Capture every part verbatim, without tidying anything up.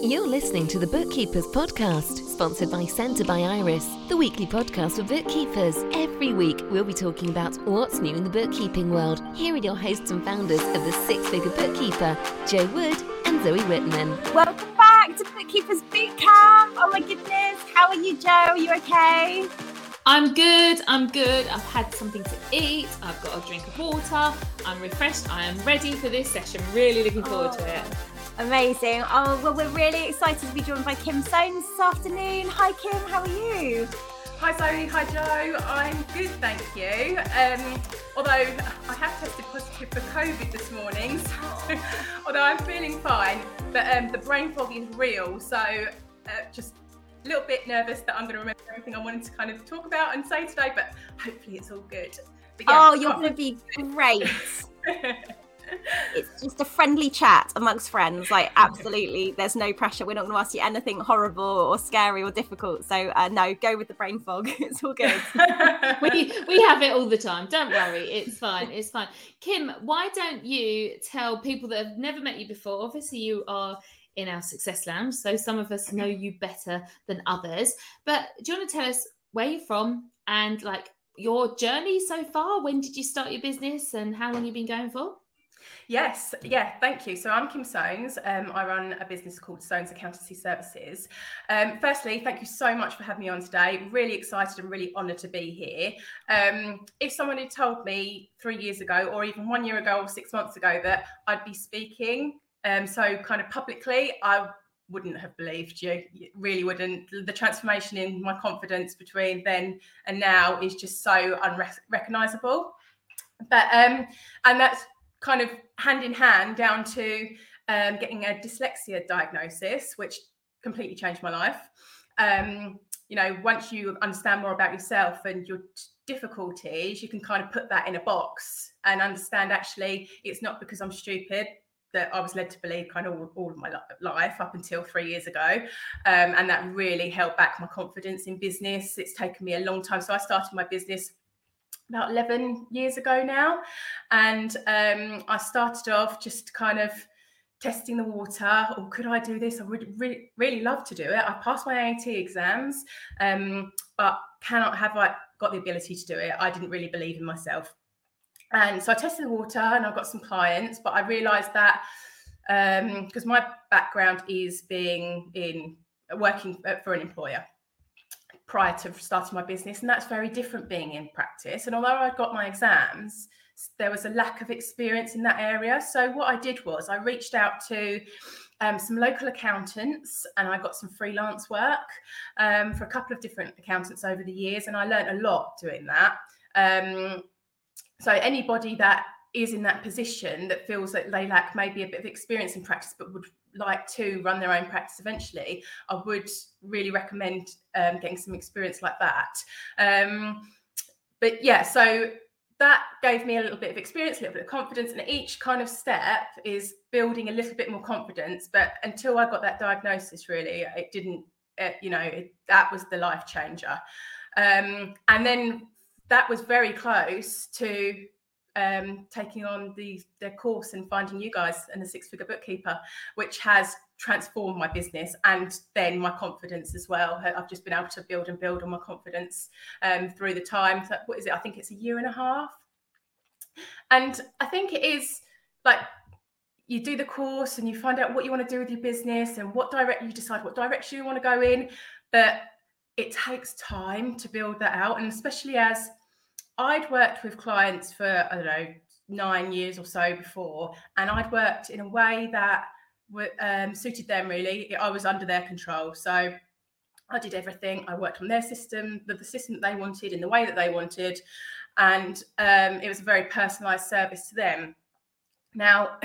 You're listening to The Bookkeepers' Podcast, sponsored by Centre by Iris, the weekly podcast for bookkeepers. Every week, we'll be talking about what's new in the bookkeeping world. Here are your hosts and founders of the Six Figure Bookkeeper, Jo Wood and Zoe Whitman. Welcome back to Bookkeepers' Bootcamp. Oh my goodness, how are you, Jo? Are you okay? I'm good, I'm good. I've had something to eat, I've got a drink of water, I'm refreshed, I am ready for this session. Really looking forward oh. to it. Amazing. Oh, well, we're really excited to be joined by Kim Sones this afternoon. Hi, Kim, how are you? Hi, Zoe. Hi, Jo. I'm good, thank you. Um, although I have tested positive for COVID this morning, so, although I'm feeling fine, but um, the brain fog is real, so uh, just a little bit nervous that I'm going to remember everything I wanted to kind of talk about and say today, but hopefully it's all good. But yeah, oh, you're going to be great. It's just a friendly chat amongst friends, like absolutely there's no pressure. We're not going to ask you anything horrible or scary or difficult, so uh, no go with the brain fog. It's all good. we we have it all the time, don't worry, it's fine it's fine Kim, why don't you tell people that have never met you before? Obviously you are in our Success Lounge, so some of us know you better than others, but do you want to tell us where you're from and like your journey so far? When did you start your business and how long you've been going for? Yes, yeah, thank you. So I'm Kim Sones. Um, I run a business called Sones Accountancy Services. Um, firstly, thank you so much for having me on today. Really excited and really honoured to be here. Um, if someone had told me three years ago or even one year ago or six months ago that I'd be speaking, um, so kind of publicly, I wouldn't have believed you, really wouldn't. The transformation in my confidence between then and now is just so unrecognisable. But, um, and that's kind of hand in hand down to um, getting a dyslexia diagnosis, which completely changed my life. Um, you know, once you understand more about yourself and your t- difficulties, you can kind of put that in a box and understand actually it's not because I'm stupid that I was led to believe kind of all, all of my life up until three years ago. Um, and that really held back my confidence in business. It's taken me a long time. So I started my business about eleven years ago now, and um, I started off just kind of testing the water, or could I do this? I would re- really love to do it. I passed my A A T exams, um, but cannot have I got the ability to do it. I didn't really believe in myself. And so I tested the water and I got some clients, but I realised that because um, my background is being in working for an employer prior to starting my business, and that's very different being in practice. And although I'd got my exams, there was a lack of experience in that area. So what I did was I reached out to um, some local accountants, and I got some freelance work um, for a couple of different accountants over the years, and I learned a lot doing that. Um, so anybody that is in that position that feels that they lack maybe a bit of experience in practice but would like to run their own practice eventually, I would really recommend um, getting some experience like that. Um, but yeah, so that gave me a little bit of experience, a little bit of confidence, and each kind of step is building a little bit more confidence. But until I got that diagnosis, really, it didn't, it, you know, it, that was the life changer. Um, and then that was very close to Um, taking on the, the course and finding you guys and the Six Figure Bookkeeper, which has transformed my business and then my confidence as well. I've just been able to build and build on my confidence um, through the time. So what is it? I think it's a year and a half. And I think it is like you do the course and you find out what you want to do with your business and what direct you decide what direction you want to go in. But it takes time to build that out. And especially as I'd worked with clients for, I don't know, nine years or so before, and I'd worked in a way that um, suited them, really. I was under their control. So I did everything. I worked on their system, the, the system that they wanted in the way that they wanted, and um, it was a very personalised service to them. Now,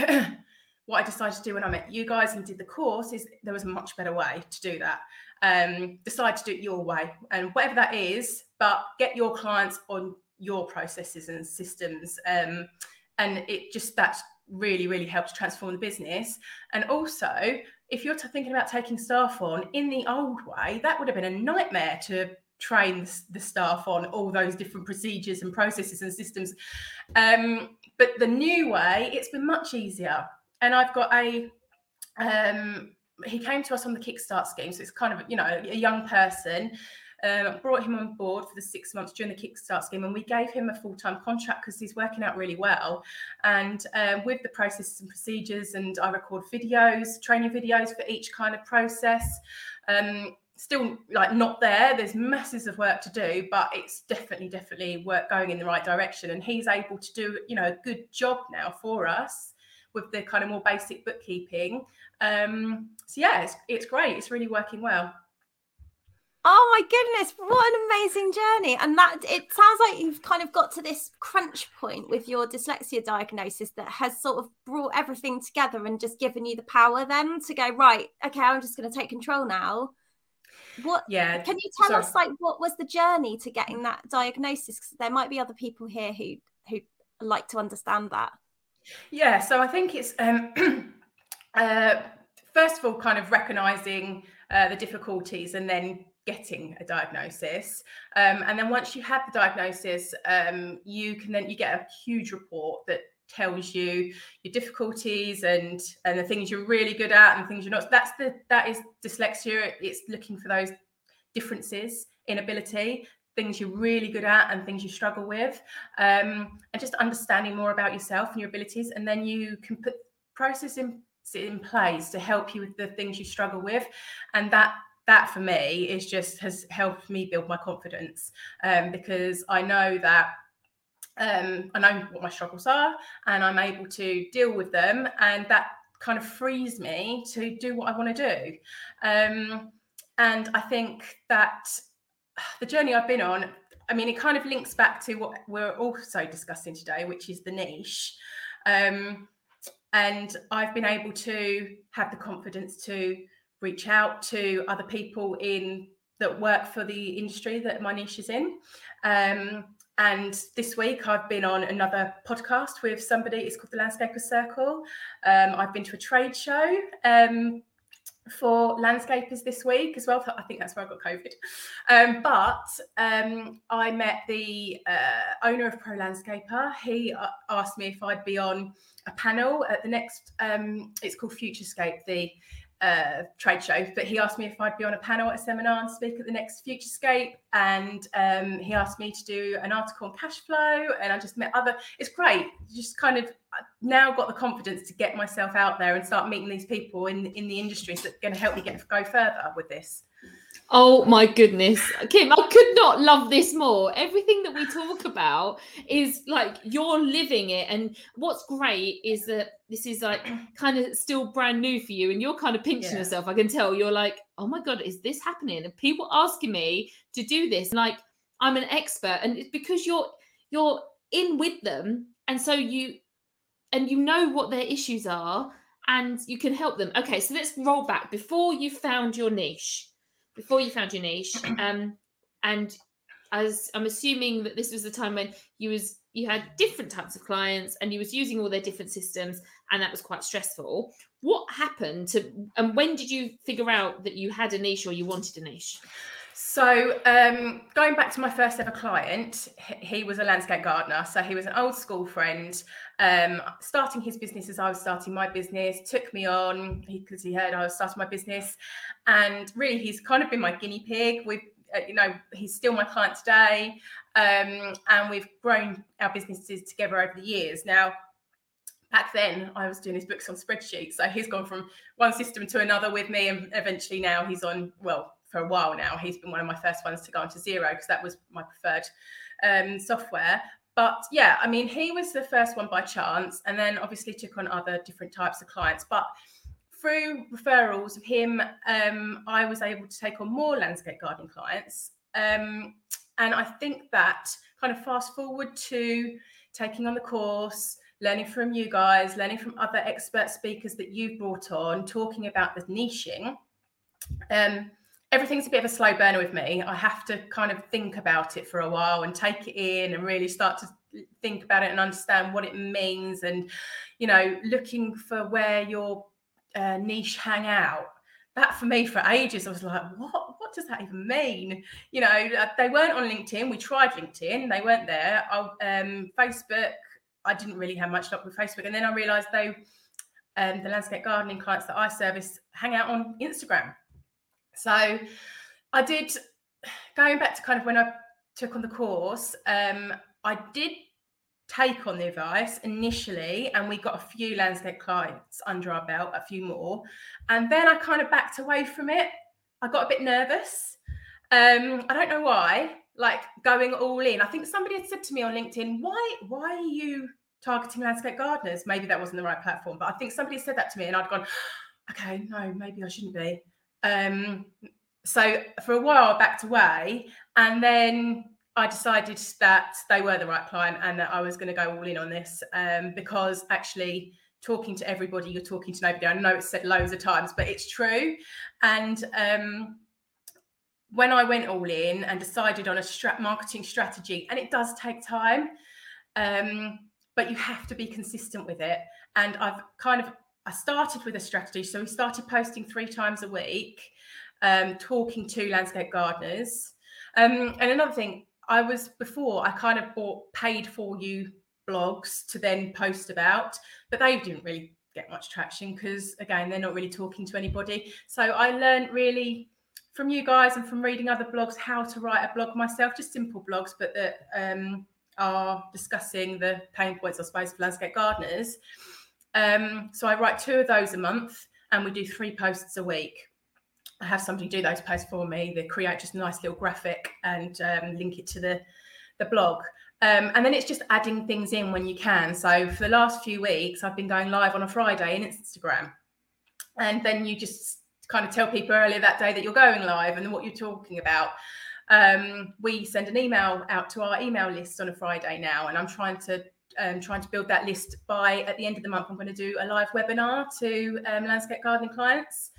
what I decided to do when I met you guys and did the course is there was a much better way to do that. Um, decide to do it your way, and whatever that is, but get your clients on your processes and systems, um, and it just that's really really helped transform the business. And also, if you're t- thinking about taking staff on in the old way, that would have been a nightmare to train the staff on all those different procedures and processes and systems, um, but the new way, it's been much easier. And I've got a um he came to us on the Kickstart scheme. So it's kind of, you know, a young person. Um, brought him on board for the six months during the Kickstart scheme, and we gave him a full-time contract because he's working out really well. And um, with the processes and procedures, and I record videos, training videos for each kind of process. Um, still like not there, there's masses of work to do, but it's definitely, definitely work going in the right direction. And he's able to do, you know, a good job now for us with the kind of more basic bookkeeping. Um, so yeah, it's, it's great. It's really working well. Oh my goodness, what an amazing journey. And that it sounds like you've kind of got to this crunch point with your dyslexia diagnosis that has sort of brought everything together and just given you the power then to go, right, okay, I'm just going to take control now. What yeah, can you tell sorry. us like what was the journey to getting that diagnosis? Because there might be other people here who who like to understand that. Yeah, so I think it's um uh first of all kind of recognizing uh, the difficulties and then getting a diagnosis, um, and then once you have the diagnosis, um, you can then you get a huge report that tells you your difficulties and and the things you're really good at and things you're not. That's the that is dyslexia. It's looking for those differences in ability, things you're really good at and things you struggle with, um, and just understanding more about yourself and your abilities. And then you can put processes in, in place to help you with the things you struggle with, and that. That for me is just has helped me build my confidence, um, because I know that um, I know what my struggles are and I'm able to deal with them, and that kind of frees me to do what I want to do. Um, and I think that the journey I've been on, I mean, it kind of links back to what we're also discussing today, which is the niche. Um, and I've been able to have the confidence to reach out to other people in that work for the industry that my niche is in. Um, and this week I've been on another podcast with somebody, it's called the Landscaper Circle. Um, I've been to a trade show um, for landscapers this week as well. I think that's where I got COVID. Um, but um, I met the uh, owner of Pro Landscaper. He uh, asked me if I'd be on a panel at the next, um, it's called Futurescape, the Uh, trade show, but he asked me if I'd be on a panel at a seminar and speak at the next Futurescape, and um, he asked me to do an article on cash flow, and I just met other, it's great, just kind of now got the confidence to get myself out there and start meeting these people in, in the industry that are going to help me get go further with this. Oh my goodness, Kim, I could not love this more. Everything that we talk about is like you're living it, and what's great is that this is like kind of still brand new for you, and you're kind of pinching yeah. yourself. I can tell you're like, oh my God, is this happening? And people asking me to do this, and like I'm an expert, and it's because you're you're in with them, and so you and you know what their issues are, and you can help them. Okay, so let's roll back before you found your niche. Before you found your niche, um, and as I'm assuming that this was the time when you was you had different types of clients and you was using all their different systems, and that was quite stressful. What happened to, and when did you figure out that you had a niche or you wanted a niche? So um, going back to my first ever client, he was a landscape gardener. So he was an old school friend, um, starting his business as I was starting my business, took me on because he heard I was starting my business. And really, he's kind of been my guinea pig. We've, uh, you know, he's still my client today. Um, and we've grown our businesses together over the years. Now, back then, I was doing his books on spreadsheets. So he's gone from one system to another with me. And eventually now he's on, well, for a while now, he's been one of my first ones to go onto Xero because that was my preferred um, software. But yeah, I mean, he was the first one by chance, and then obviously took on other different types of clients. But through referrals of him, um, I was able to take on more landscape gardening clients. Um, and I think that kind of fast forward to taking on the course, learning from you guys, learning from other expert speakers that you've brought on, talking about the niching. Um, Everything's a bit of a slow burner with me. I have to kind of think about it for a while and take it in and really start to think about it and understand what it means, and, you know, looking for where your uh, niche hang out. That for me for ages, I was like, what? What does that even mean? You know, they weren't on LinkedIn. We tried LinkedIn. They weren't there. I, um, Facebook, I didn't really have much luck with Facebook. And then I realised they... um, the landscape gardening clients that I service hang out on Instagram. So I did, going back to kind of when I took on the course, um, I did take on the advice initially, and we got a few landscape clients under our belt, a few more. And then I kind of backed away from it. I got a bit nervous. Um, I don't know why, like going all in. I think somebody had said to me on LinkedIn, why, why are you targeting landscape gardeners? Maybe that wasn't the right platform, but I think somebody said that to me and I'd gone, okay, no, maybe I shouldn't be. Um, so for a while I backed away, and then I decided that they were the right client and that I was going to go all in on this, um, because actually talking to everybody, you're talking to nobody. I know it's said loads of times, but it's true. And um, when I went all in and decided on a strat- marketing strategy, and it does take time, um, but you have to be consistent with it. And I've kind of, I started with a strategy. So we started posting three times a week, um, talking to landscape gardeners. Um, and another thing, I was before I kind of bought paid for you blogs to then post about, but they didn't really get much traction because, again, they're not really talking to anybody. So I learned really from you guys and from reading other blogs how to write a blog myself, just simple blogs, but that um, are discussing the pain points, I suppose, for landscape gardeners. Um, so I write two of those a month, and we do three posts a week. I have somebody do those posts for me. They create just a nice little graphic and um, link it to the, the blog. Um, and then it's just adding things in when you can. So for the last few weeks, I've been going live on a Friday in Instagram. And then you just kind of tell people earlier that day that you're going live and what you're talking about. Um, we send an email out to our email list on a Friday now. And I'm trying to um, trying to build that list by, at the end of the month, I'm going to do a live webinar to um, landscape gardening clients.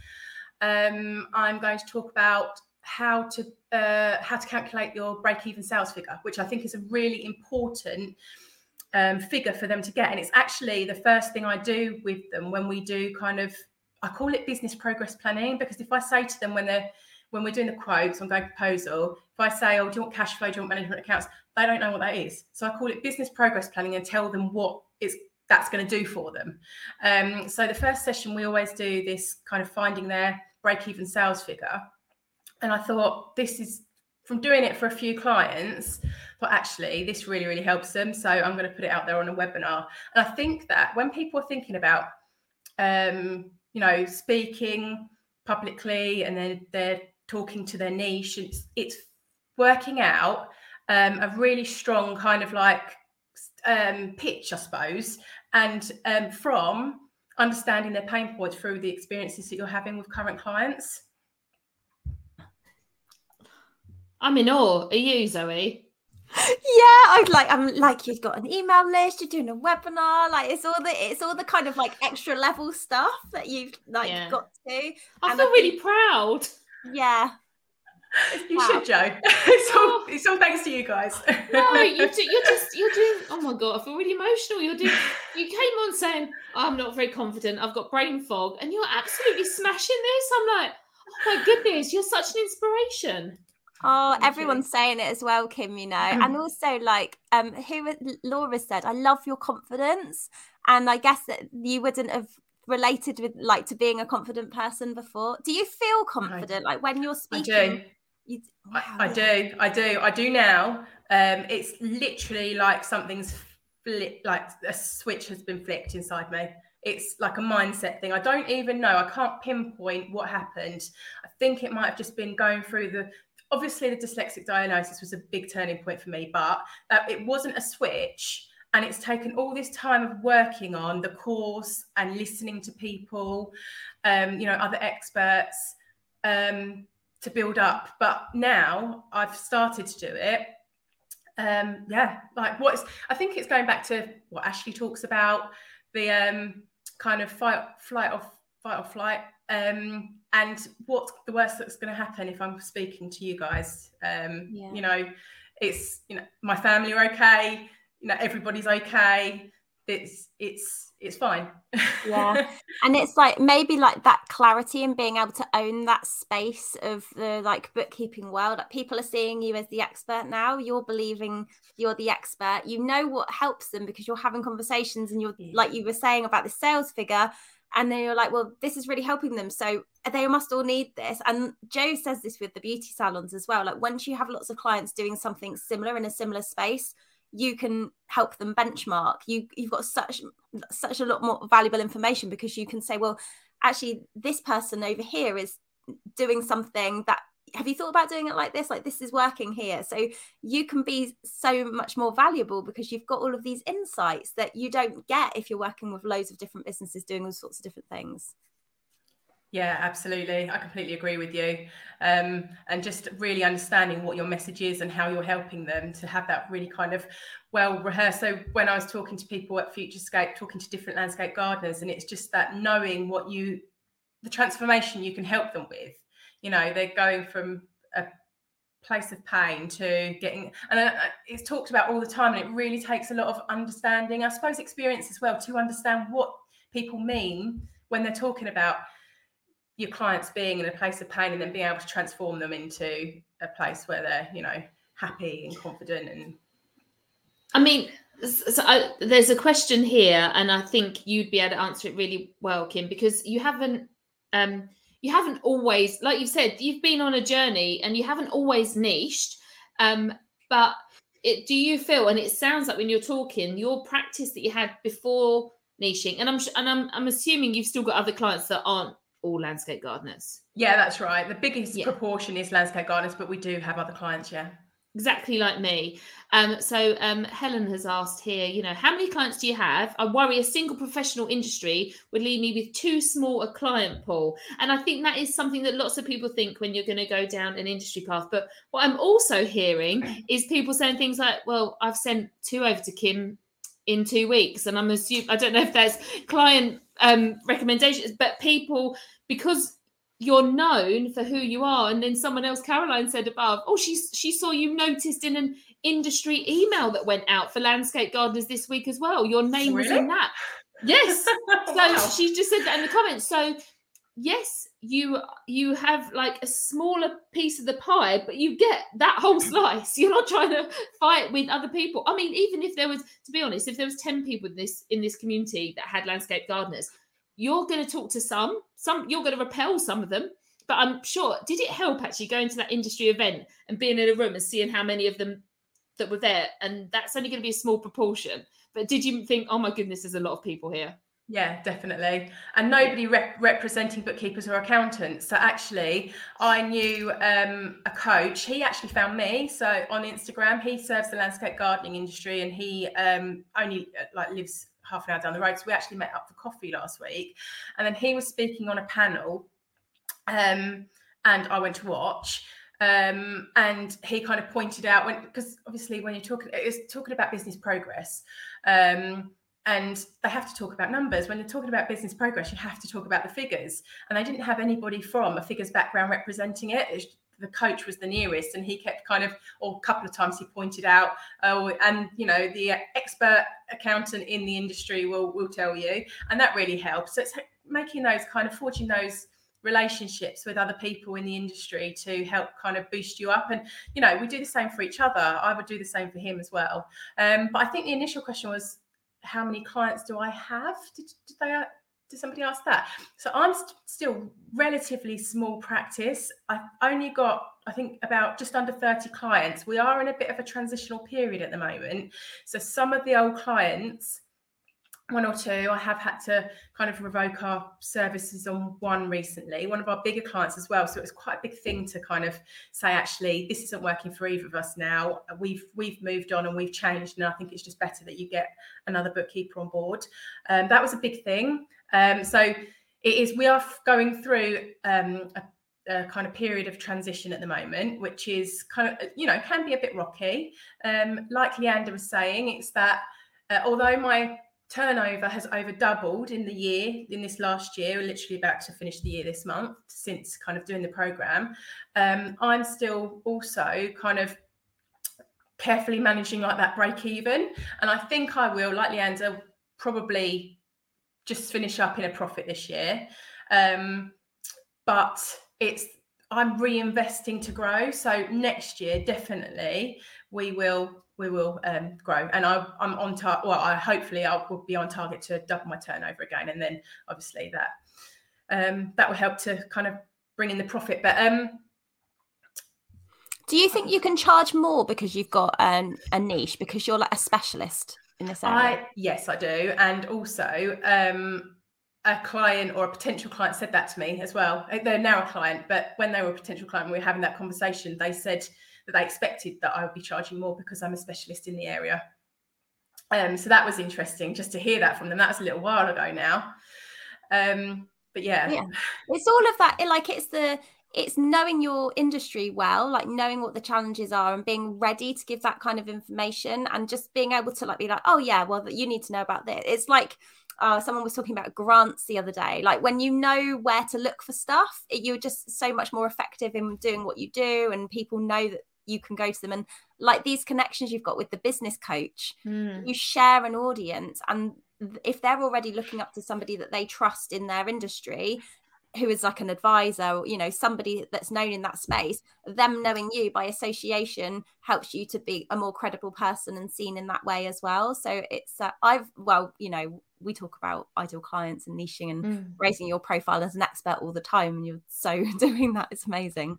Um, I'm going to talk about how to uh, how to calculate your break-even sales figure, which I think is a really important um, figure for them to get. And it's actually the first thing I do with them when we do kind of, I call it business progress planning, because if I say to them when they're when we're doing the quotes on going proposal, if I say, oh, do you want cash flow, do you want management accounts? They don't know what that is. So I call it business progress planning and tell them what it's that's going to do for them. Um, so the first session, we always do this kind of finding their break-even sales figure. And I thought, this is, from doing it for a few clients, but actually this really, really helps them. So I'm going to put it out there on a webinar. And I think that when people are thinking about, um, you know, speaking publicly and then they're talking to their niche, it's, it's working out um, a really strong kind of like, um pitch, I suppose, and um from understanding their pain points through the experiences that you're having with current clients. I'm in awe. Are you, Zoe? Yeah, I'd like I'm like you've got an email list, you're doing a webinar, like it's all the it's all the kind of like extra level stuff that you've like yeah. got to. I and feel I really think, proud. Yeah. You wow. should, Jo. It's all, it's all thanks to you guys. No, you do, you're just, you're doing, oh my God, I feel really emotional. You're doing, you came on saying, oh, I'm not very confident, I've got brain fog, and you're absolutely smashing this. I'm like, oh my goodness, you're such an inspiration. Oh, everyone's saying it as well, Kim, you know. And also, like, um, who Laura said, I love your confidence. And I guess that you wouldn't have related with, like, to being a confident person before. Do you feel confident, like, when you're speaking? I do. You, wow. I, I do I do I do now um it's literally like something's fli- like a switch has been flicked inside me. It's like a mindset thing. I don't even know, I can't pinpoint what happened. I think it might have just been going through the obviously the dyslexic diagnosis was a big turning point for me, but uh, it wasn't a switch, and it's taken all this time of working on the course and listening to people, um you know, other experts, um to build up. But now I've started to do it. Um, yeah, like what's, I think it's going back to what Ashley talks about, the um, kind of fight, flight or, fight or flight, um, and what's the worst that's going to happen if I'm speaking to you guys. Um, yeah. You know, it's, you know, my family are okay, you know, everybody's okay. It's, it's, it's fine. Yeah. And it's like maybe like that clarity and being able to own that space of the like bookkeeping world. Like people are seeing you as the expert now. You're believing you're the expert. You know what helps them because you're having conversations and you're, like you were saying about the sales figure, And they were like, well, this is really helping them. So they must all need this. And Jo says this with the beauty salons as well. Like, once you have lots of clients doing something similar in a similar space, you can help them benchmark. You, you've got such such a lot more valuable information, because you can say, well, actually, this person over here is doing something that, have you thought about doing it like this? Like, this is working here. So you can be so much more valuable because you've got all of these insights that you don't get if you're working with loads of different businesses doing all sorts of different things. Yeah, absolutely. I completely agree with you. Um, and just really understanding what your message is and how you're helping them to have that really kind of well rehearsed. So when I was talking to people at Futurescape, talking to different landscape gardeners, and it's just that knowing what you, the transformation you can help them with. You know, they're going from a place of pain to getting, and it's talked about all the time, and it really takes a lot of understanding, I suppose experience as well, to understand what people mean when they're talking about your clients being in a place of pain and then being able to transform them into a place where they're, you know, happy and confident. And I mean, so I, there's a question here, and I think you'd be able to answer it really well, Kim, because you haven't, um, you haven't always, like you've said, you've been on a journey and you haven't always niched. Um, but it, do you feel, and it sounds like when you're talking, your practice that you had before niching, and I'm and I'm I'm assuming you've still got other clients that aren't all landscape gardeners. Yeah, that's right. The biggest yeah. proportion is landscape gardeners, but we do have other clients, yeah. Exactly like me. Um, so um, Helen has asked here, you know, how many clients do you have? I worry a single professional industry would leave me with too small a client pool. And I think that is something that lots of people think when you're going to go down an industry path. But what I'm also hearing is people saying things like, well, I've sent two over to Kim in two weeks. And I'm assuming, I don't know if that's client um, recommendations, but people, because you're known for who you are. And then someone else, Caroline, said above, oh, she, she saw you noticed in an industry email that went out for landscape gardeners this week as well. Your name really? was in that. Yes. So wow. She just said that in the comments. So yes, you you have like a smaller piece of the pie, but you get that whole slice. You're not trying to fight with other people. I mean, even if there was, to be honest, if there was ten people in this in this community that had landscape gardeners, you're going to talk to some, some you're going to repel some of them, but I'm sure, did it help actually going to that industry event and being in a room and seeing how many of them that were there? And that's only going to be a small proportion. But did you think, oh my goodness, there's a lot of people here? Yeah, definitely. And nobody rep- representing bookkeepers or accountants. So actually, I knew um, a coach. He actually found me. So on Instagram, he serves the landscape gardening industry, and he um, only like lives half an hour down the road. So we actually met up for coffee last week, and then he was speaking on a panel, um, and I went to watch, um, and he kind of pointed out, when, because obviously when you're talking, it's talking about business progress, um, and they have to talk about numbers. When they're talking about business progress, you have to talk about the figures, and they didn't have anybody from a figures background representing it. It's, the coach was the nearest, and he kept kind of, or a couple of times he pointed out, oh, and you know, the expert accountant in the industry will will tell you, and that really helps. So it's making those kind of, forging those relationships with other people in the industry to help kind of boost you up. And you know, we do the same for each other. I would do the same for him as well. Um, but I think the initial question was, how many clients do I have? Did, did they? Did somebody ask that? So I'm st- still relatively small practice. I've only got, I think, about just under thirty clients. We are in a bit of a transitional period at the moment. So some of the old clients, one or two, I have had to kind of revoke our services on one recently, one of our bigger clients as well. So it was quite a big thing to kind of say, actually, this isn't working for either of us now. We've we've moved on and we've changed. And I think it's just better that you get another bookkeeper on board. Um, that was a big thing. Um, so it is, we are going through um, a, a kind of period of transition at the moment, which is kind of, you know, can be a bit rocky. Um, like Leander was saying, it's that uh, although my turnover has over doubled in the year, in this last year, we're literally about to finish the year this month since kind of doing the program. Um, I'm still also kind of carefully managing like that break even. And I think I will, like Leander, probably just finish up in a profit this year. Um, but it's I'm reinvesting to grow. So next year, definitely, we will we will um, grow. And I, I'm on target. Well, I hopefully I will be on target to double my turnover again. And then obviously that um, that will help to kind of bring in the profit. But um, do you think you can charge more because you've got um, a niche, because you're like a specialist in this area? I, yes, I do. And also um, a client or a potential client said that to me as well. They're now a client, but when they were a potential client, we were having that conversation, they said that they expected that I would be charging more because I'm a specialist in the area. Um, so that was interesting just to hear that from them. That was a little while ago now. Um, but yeah. yeah. It's all of that. Like it's the... It's knowing your industry well, like knowing what the challenges are and being ready to give that kind of information and just being able to like be like, oh, yeah, well, you need to know about this. It's like uh, someone was talking about grants the other day. Like when you know where to look for stuff, it, you're just so much more effective in doing what you do, and people know that you can go to them. And like these connections you've got with the business coach, mm. you share an audience. And if they're already looking up to somebody that they trust in their industry, who is like an advisor, you know, somebody that's known in that space, them knowing you by association helps you to be a more credible person and seen in that way as well. So it's, uh, I've, well, you know, we talk about ideal clients and niching and mm. raising your profile as an expert all the time. And you're so doing that. It's amazing.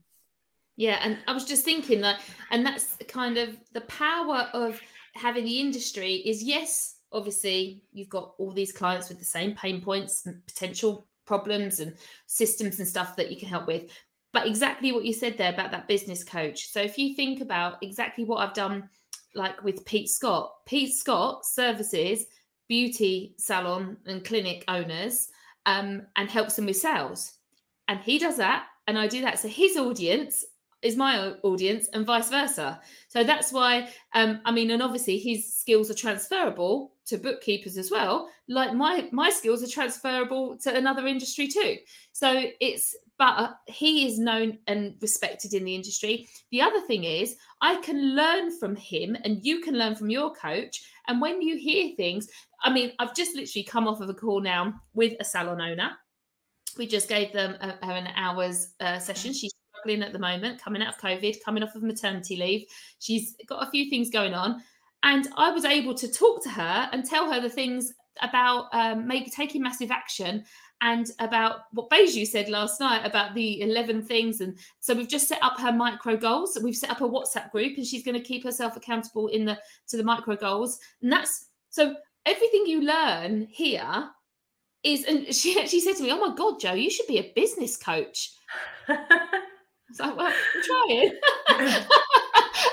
Yeah. And I was just thinking that, and that's kind of the power of having the industry is, yes, obviously you've got all these clients with the same pain points and potential problems and systems and stuff that you can help with, but exactly what you said there about that business coach. So if you think about exactly what I've done, like with Pete Scott, Pete Scott services beauty salon and clinic owners um, and helps them with sales, and he does that and I do that, so his audience is my audience and vice versa. So that's why um I mean, and obviously his skills are transferable to bookkeepers as well, like my my skills are transferable to another industry too. So it's, but he is known and respected in the industry. The other thing is I can learn from him and you can learn from your coach. And when you hear things, I mean, I've just literally come off of a call now with a salon owner. We just gave them a, an hour's uh, session. She's struggling at the moment, coming out of COVID, coming off of maternity leave. She's got a few things going on. And I was able to talk to her and tell her the things about um, make, taking massive action, and about what Beju said last night about the eleven things. And so we've just set up her micro goals. We've set up a WhatsApp group, and she's going to keep herself accountable in the to the micro goals. And that's, so everything you learn here is, and she actually said to me, oh my God, Jo, you should be a business coach. It's like, well, I'm trying.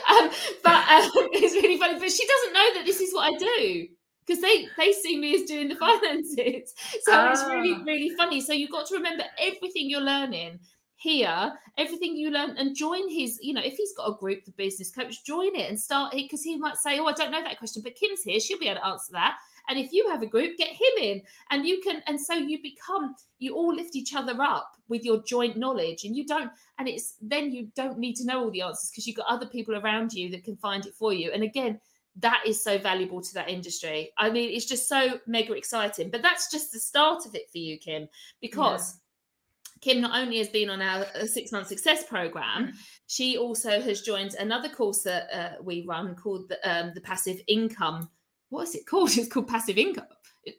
Um, but um, it's really funny, but she doesn't know that this is what I do, because they, they see me as doing the finances. So ah. it's really, really funny. So you've got to remember everything you're learning here, everything you learn, and join his, you know, if he's got a group, the business coach, join it and start it, because he might say, oh, I don't know that question, but Kim's here. She'll be able to answer that. And if you have a group, get him in, and you can, and so you become, you all lift each other up with your joint knowledge, and you don't, and it's, then you don't need to know all the answers because you've got other people around you that can find it for you. And again, that is so valuable to that industry. I mean, it's just so mega exciting, but that's just the start of it for you, Kim, because yeah. Kim not only has been on our six-month success program, she also has joined another course that uh, we run called the, um, the Passive Income. What is it called? It's called Passive Income.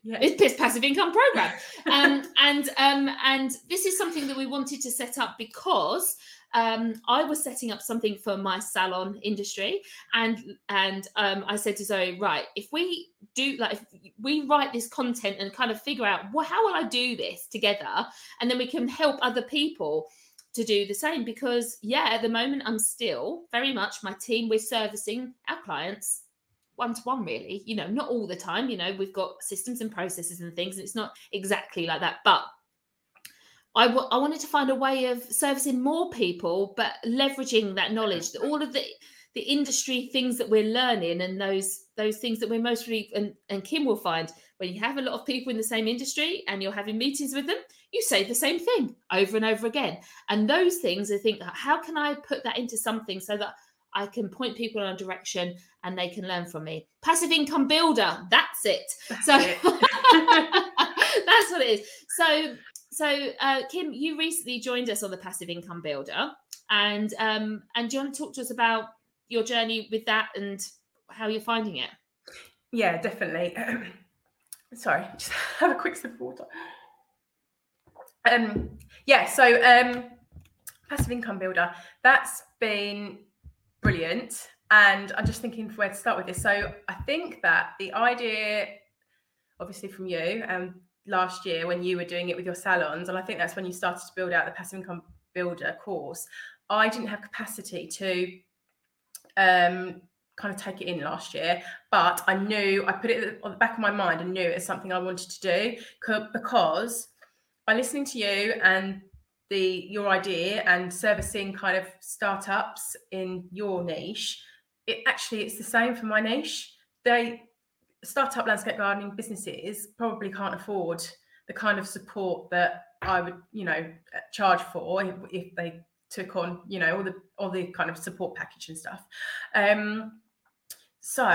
Yeah. It's Passive Income Program. um, and um, and this is something that we wanted to set up because um, I was setting up something for my salon industry. And and um, I said to Zoe, right, if we do, like, if we write this content and kind of figure out, well, how will I do this together? And then we can help other people to do the same. Because, yeah, at the moment, I'm still very much my team. We're servicing our clients one-to-one, really, you know, not all the time, you know, we've got systems and processes and things, and it's not exactly like that, but I, w- I wanted to find a way of servicing more people, but leveraging that knowledge, that all of the the industry things that we're learning, and those those things that we're mostly, and, and Kim will find, when you have a lot of people in the same industry and you're having meetings with them, you say the same thing over and over again, and those things, I think, how can I put that into something so that I can point people in a direction and they can learn from me. Passive Income Builder, that's it. That's so it. That's what it is. So So, uh, Kim, you recently joined us on the Passive Income Builder, and um, and do you want to talk to us about your journey with that and how you're finding it? Yeah, definitely. Sorry, just have a quick sip of water. Um, yeah, so um, Passive Income Builder, that's been brilliant. And I'm just thinking where to start with this. So I think that the idea, obviously from you, um, last year when you were doing it with your salons, and I think that's when you started to build out the Passive Income Builder course, I didn't have capacity to um, kind of take it in last year, but I knew, I put it on the back of my mind and knew it was something I wanted to do, because by listening to you and the your idea and servicing kind of startups in your niche, it actually, it's the same for my niche. They startup landscape gardening businesses probably can't afford the kind of support that I would, you know, charge for if, if they took on, you know, all the all the kind of support package and stuff. Um, so,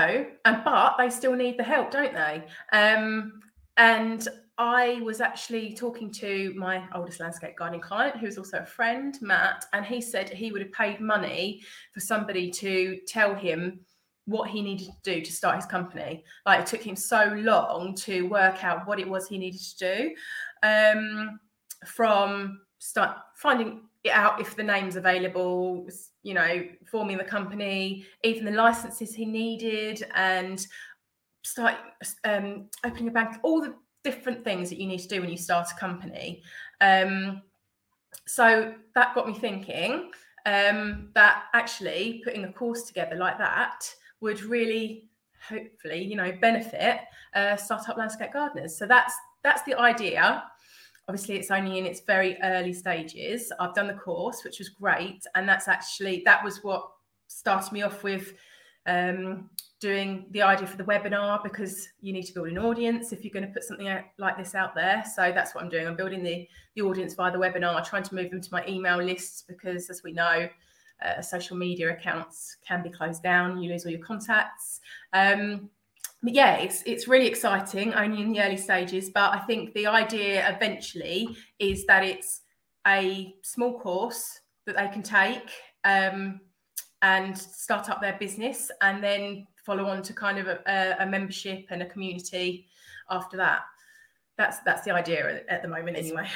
and but they still need the help, don't they? Um, and I was actually talking to my oldest landscape gardening client, who's also a friend, Matt, and he said he would have paid money for somebody to tell him what he needed to do to start his company. Like, it took him so long to work out what it was he needed to do, um, from start finding it out if the name's available, you know, forming the company, even the licenses he needed, and start um, opening a bank, all the different things that you need to do when you start a company. Um, so that got me thinking um, that actually putting a course together like that would really, hopefully, you know, benefit uh, startup landscape gardeners. So that's that's the idea. Obviously, it's only in its very early stages. I've done the course, which was great, and that's actually that was what started me off with um, doing the idea for the webinar, because you need to build an audience if you're going to put something out like this out there. So that's what I'm doing. I'm building the the audience via the webinar, trying to move them to my email lists, because as we know, Uh, social media accounts can be closed down, you lose all your contacts. Um, but yeah, it's it's really exciting, only in the early stages, but I think the idea eventually is that it's a small course that they can take um, and start up their business, and then follow on to kind of a, a membership and a community after that. That's, that's the idea at the moment anyway.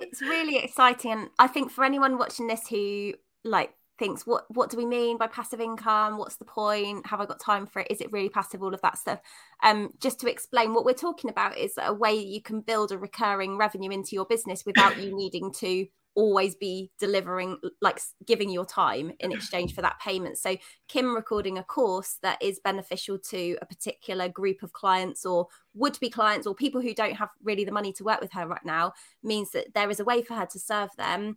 It's really exciting, and I think for anyone watching this who like thinks, what what do we mean by passive income? What's the point? Have I got time for it? Is it really passive? All of that stuff. Um, just to explain, what we're talking about is a way you can build a recurring revenue into your business without you needing to always be delivering, like giving your time in exchange for that payment. So Kim recording a course that is beneficial to a particular group of clients, or would-be clients, or people who don't have really the money to work with her right now, means that there is a way for her to serve them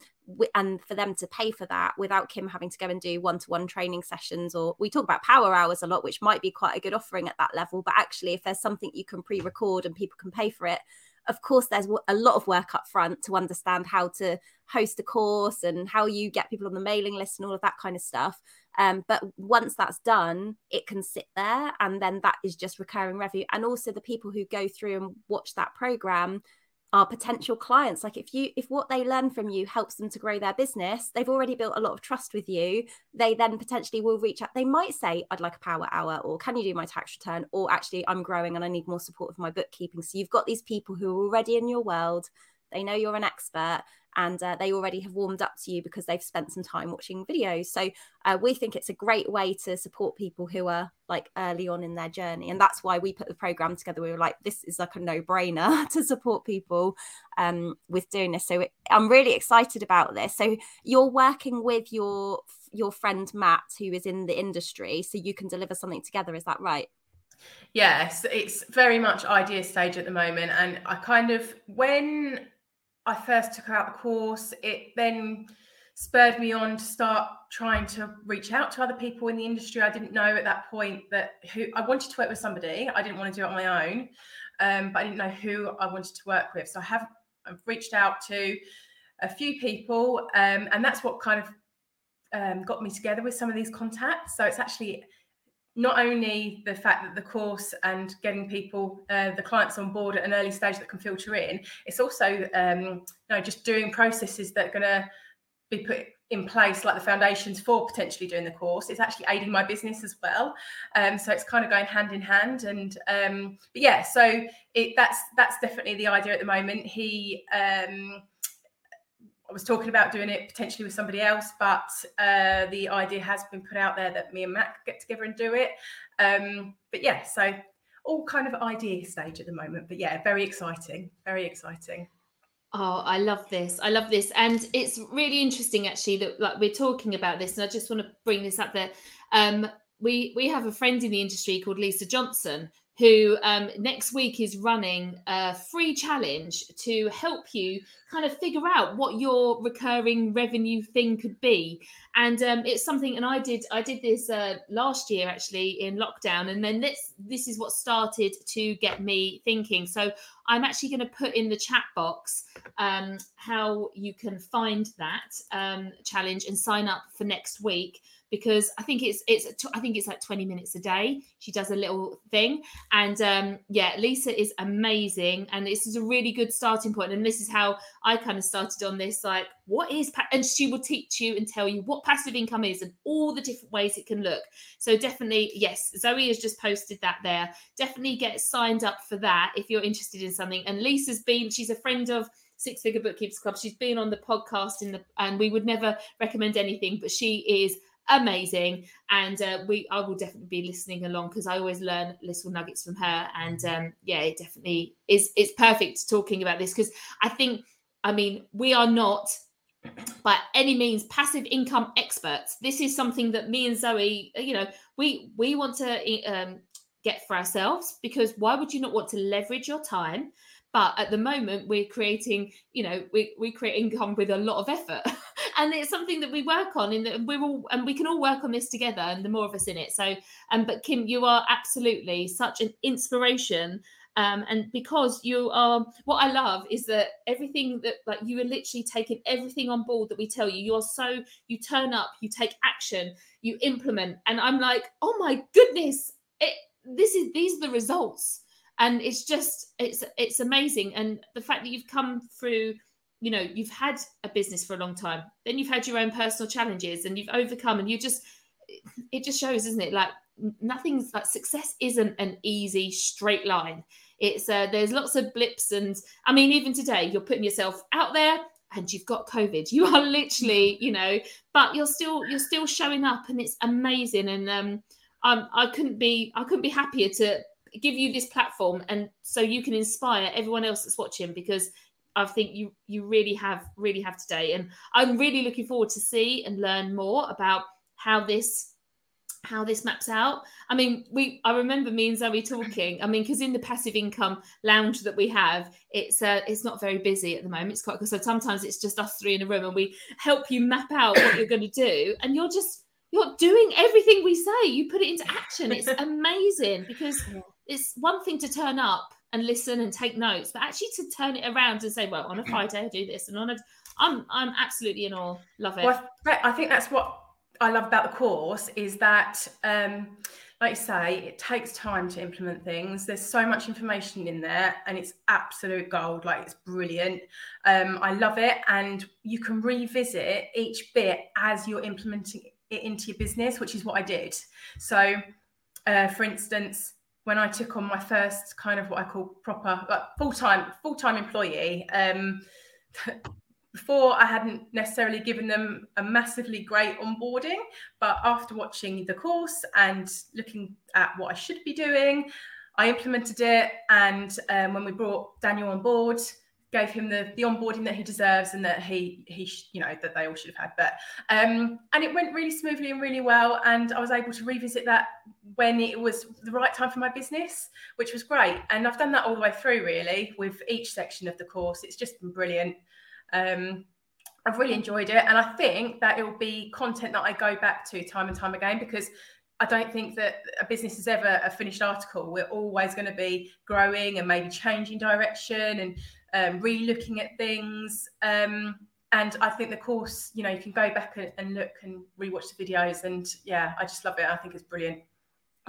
and for them to pay for that without Kim having to go and do one-to-one training sessions. Or we talk about power hours a lot, which might be quite a good offering at that level, but actually if there's something you can pre-record and people can pay for it. Of course, there's a lot of work up front to understand how to host a course and how you get people on the mailing list and all of that kind of stuff. Um, but once that's done, it can sit there, and then that is just recurring revenue. And also the people who go through and watch that program are potential clients. Like if you, if what they learn from you helps them to grow their business, they've already built a lot of trust with you. They then potentially will reach out. They might say, I'd like a power hour, or can you do my tax return? Or actually I'm growing and I need more support with my bookkeeping. So you've got these people who are already in your world. They know you're an expert, and uh, they already have warmed up to you because they've spent some time watching videos. So uh, we think it's a great way to support people who are like early on in their journey. And that's why we put the program together. We were like, this is like a no-brainer to support people um, with doing this. So it, I'm really excited about this. So you're working with your your friend, Matt, who is in the industry, so you can deliver something together. Is that right? Yes, it's very much idea stage at the moment. And I kind of, when I first took out the course, it then spurred me on to start trying to reach out to other people in the industry. I didn't know at that point that who I wanted to work with somebody. I didn't want to do it on my own, um, but I didn't know who I wanted to work with. So I have I've reached out to a few people, um, and that's what kind of um, got me together with some of these contacts. So it's actually not only the fact that the course and getting people, uh, the clients on board at an early stage that can filter in, it's also um, you know, just doing processes that are going to be put in place, like the foundations for potentially doing the course. It's actually aiding my business as well. Um, so it's kind of going hand in hand. And um, but yeah, so it, that's that's definitely the idea at the moment. He, um, I was talking about doing it potentially with somebody else, but uh, the idea has been put out there that me and Matt get together and do it. Um, but yeah, so all kind of idea stage at the moment. But yeah, very exciting, very exciting. Oh, I love this. I love this. And it's really interesting, actually, that like we're talking about this. And I just want to bring this up there. Um, we we have a friend in the industry called Lisa Johnson, who um, next week is running a free challenge to help you kind of figure out what your recurring revenue thing could be. And um, it's something, and I did I did this uh, last year, actually, in lockdown. And then this, this is what started to get me thinking. So I'm actually going to put in the chat box um, how you can find that um, challenge and sign up for next week. Because I think it's it's I think it's like twenty minutes a day. She does a little thing, and um, yeah, Lisa is amazing, and this is a really good starting point. And this is how I kind of started on this. Like, what is pa- and she will teach you and tell you what passive income is and all the different ways it can look. So definitely, yes, Zoe has just posted that there. Definitely get signed up for that if you're interested in something. And Lisa's been she's a friend of Six Figure Bookkeepers Club. She's been on the podcast in the and we would never recommend anything, but she is amazing, and uh, we I will definitely be listening along because I always learn little nuggets from her. And um yeah, it definitely is it's perfect talking about this, because I think I mean we are not by any means passive income experts. This is something that me and Zoe, you know, we we want to um get for ourselves, because why would you not want to leverage your time? But at the moment, we're creating, you know, we, we create income with a lot of effort. And it's something that we work on, in that we're all, and we can all work on this together, and the more of us in it. So, um, but Kim, you are absolutely such an inspiration. Um, and because you are, what I love is that everything that, like, you are literally taking everything on board that we tell you. You are so, you turn up, you take action, you implement. And I'm like, oh my goodness, it, this is, these are the results. And it's just, it's it's amazing. And the fact that you've come through, you know, you've had a business for a long time, then you've had your own personal challenges, and you've overcome, and you just, it just shows, isn't it? Like nothing's, like success isn't an easy straight line. It's, uh, there's lots of blips. And I mean, even today, you're putting yourself out there and you've got COVID. You are literally, you know, but you're still, you're still showing up, and it's amazing. And um, um I couldn't be, I couldn't be happier to give you this platform, and so you can inspire everyone else that's watching, because I think you you really have really have today. And I'm really looking forward to see and learn more about how this how this maps out. I mean, we I remember me and Zoe talking, I mean, because in the passive income lounge that we have, it's uh, it's not very busy at the moment. It's quite, because so sometimes it's just us three in a room, and we help you map out what you're going to do, and you're just you're doing everything we say. You put it into action. It's amazing, because it's one thing to turn up and listen and take notes, but actually to turn it around and say, well, on a Friday I do this, and on a, I'm I'm absolutely in awe. Love it. Well, I think that's what I love about the course, is that, um, like you say, it takes time to implement things. There's so much information in there, and it's absolute gold. Like, it's brilliant. Um, I love it. And you can revisit each bit as you're implementing it into your business, which is what I did. So, uh, for instance, when I took on my first kind of what I call proper, like, full-time, full-time employee, um, before I hadn't necessarily given them a massively great onboarding, but after watching the course and looking at what I should be doing, I implemented it. And um, when we brought Daniel on board, gave him the, the onboarding that he deserves, and that he, he you know, that they all should have had. But, um, and it went really smoothly and really well. And I was able to revisit that when it was the right time for my business, which was great. And I've done that all the way through, really, with each section of the course. It's just been brilliant. Um, I've really enjoyed it. And I think that it will be content that I go back to time and time again, because I don't think that a business is ever a finished article. We're always going to be growing and maybe changing direction and um, re-looking at things. Um, and I think the course, you know, you can go back and, and look and rewatch the videos. And yeah, I just love it. I think it's brilliant.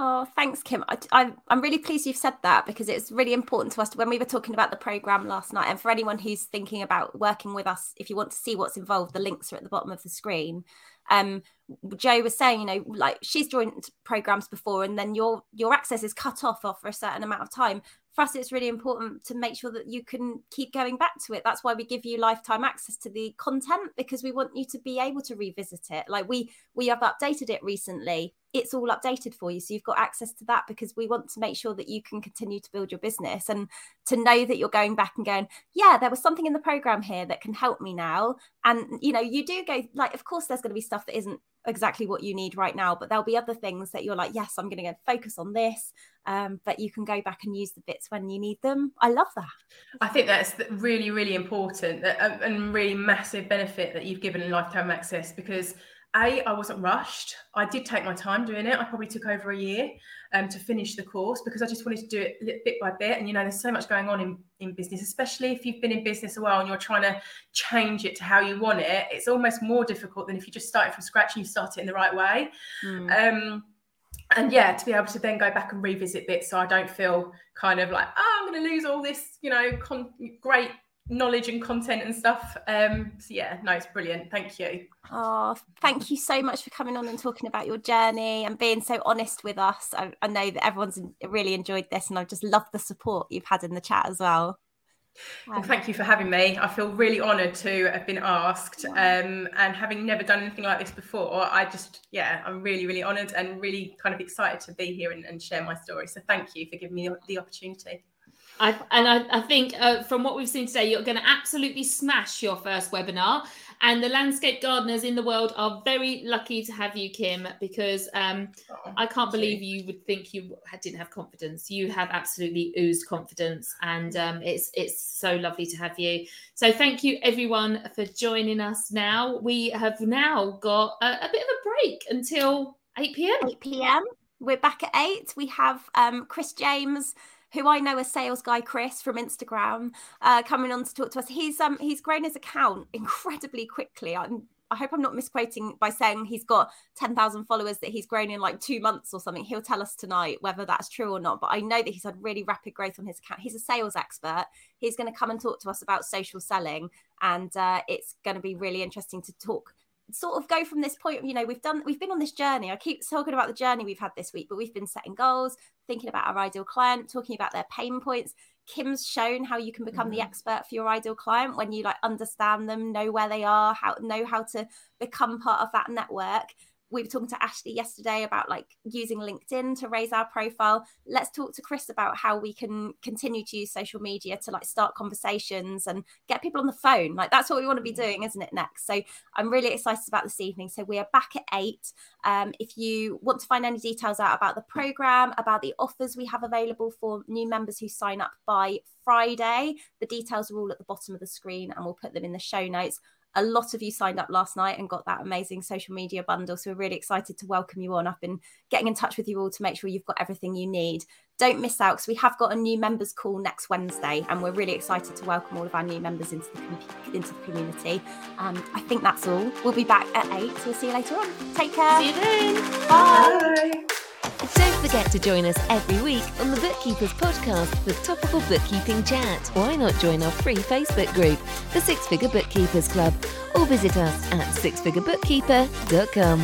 Oh, thanks, Kim. I, I, I'm really pleased you've said that, because it's really important to us when we were talking about the programme last night. And for anyone who's thinking about working with us, if you want to see what's involved, the links are at the bottom of the screen. Um, Jo was saying, you know, like she's joined programmes before, and then your your access is cut off after a certain amount of time. For us, it's really important to make sure that you can keep going back to it. That's why we give you lifetime access to the content, because we want you to be able to revisit it. Like we we have updated it recently. It's all updated for you. So you've got access to that, because we want to make sure that you can continue to build your business, and to know that you're going back and going, yeah, there was something in the program here that can help me now. And, you know, you do go like, of course, there's going to be stuff that isn't exactly what you need right now, but there'll be other things that you're like, yes, I'm going to focus on this. Um, but you can go back and use the bits when you need them. I love that. I think that's really, really important and really massive benefit that you've given lifetime access, because A, I wasn't rushed. I did take my time doing it. I probably took over a year um, to finish the course, because I just wanted to do it bit by bit. And, you know, there's so much going on in, in business, especially if you've been in business a while and you're trying to change it to how you want it. It's almost more difficult than if you just started from scratch and you start it in the right way. Mm. Um, and, yeah, to be able to then go back and revisit bits, so I don't feel kind of like, oh, I'm going to lose all this, you know, con- great knowledge and content and stuff. Um so yeah, no, it's brilliant. Thank you. Oh, thank you so much for coming on and talking about your journey and being so honest with us. I, I know that everyone's really enjoyed this, and I've just loved the support you've had in the chat as well. Um, well, thank you for having me. I feel really honoured to have been asked, yeah. um and having never done anything like this before, I just yeah I'm really really honoured and really kind of excited to be here and, and share my story. So thank you for giving me the opportunity. I, and I, I think uh, from what we've seen today, you're going to absolutely smash your first webinar, and the landscape gardeners in the world are very lucky to have you, Kim, because um, oh, I can't believe you. you would think you didn't have confidence. You have absolutely oozed confidence, and um, it's it's so lovely to have you. So thank you, everyone, for joining us now. We have now got a, a bit of a break until eight p.m. eight p.m. We're back at eight. We have um, Chris James, who I know as sales guy Chris from Instagram, uh, coming on to talk to us. He's um he's grown his account incredibly quickly. I'm, I hope I'm not misquoting by saying he's got ten thousand followers that he's grown in like two months or something. He'll tell us tonight whether that's true or not. But I know that he's had really rapid growth on his account. He's a sales expert. He's going to come and talk to us about social selling. And uh, it's going to be really interesting to talk sort of go from this point. You know, we've done we've been on this journey. I keep talking about the journey we've had this week, but we've been setting goals, thinking about our ideal client, talking about their pain points. Kim's shown how you can become mm-hmm. the expert for your ideal client when you like understand them, know where they are, how know how to become part of that network. We were talking to Ashley yesterday about like using LinkedIn to raise our profile. Let's talk to Chris about how we can continue to use social media to like start conversations and get people on the phone. Like that's what we want to be doing, isn't it, next? So I'm really excited about this evening. So we are back at eight. Um, if you want to find any details out about the program, about the offers we have available for new members who sign up by Friday, the details are all at the bottom of the screen, and we'll put them in the show notes. A lot of you signed up last night and got that amazing social media bundle. So we're really excited to welcome you on. I've been getting in touch with you all to make sure you've got everything you need. Don't miss out, because we have got a new members call next Wednesday, and we're really excited to welcome all of our new members into the, into the community. Um, I think that's all. We'll be back at eight. So we'll see you later on. Take care. See you then. Bye. Bye. Don't forget to join us every week on the Bookkeepers Podcast with topical bookkeeping chat. Why not join our free Facebook group, the Six Figure Bookkeepers Club, or visit us at six figure bookkeeper dot com.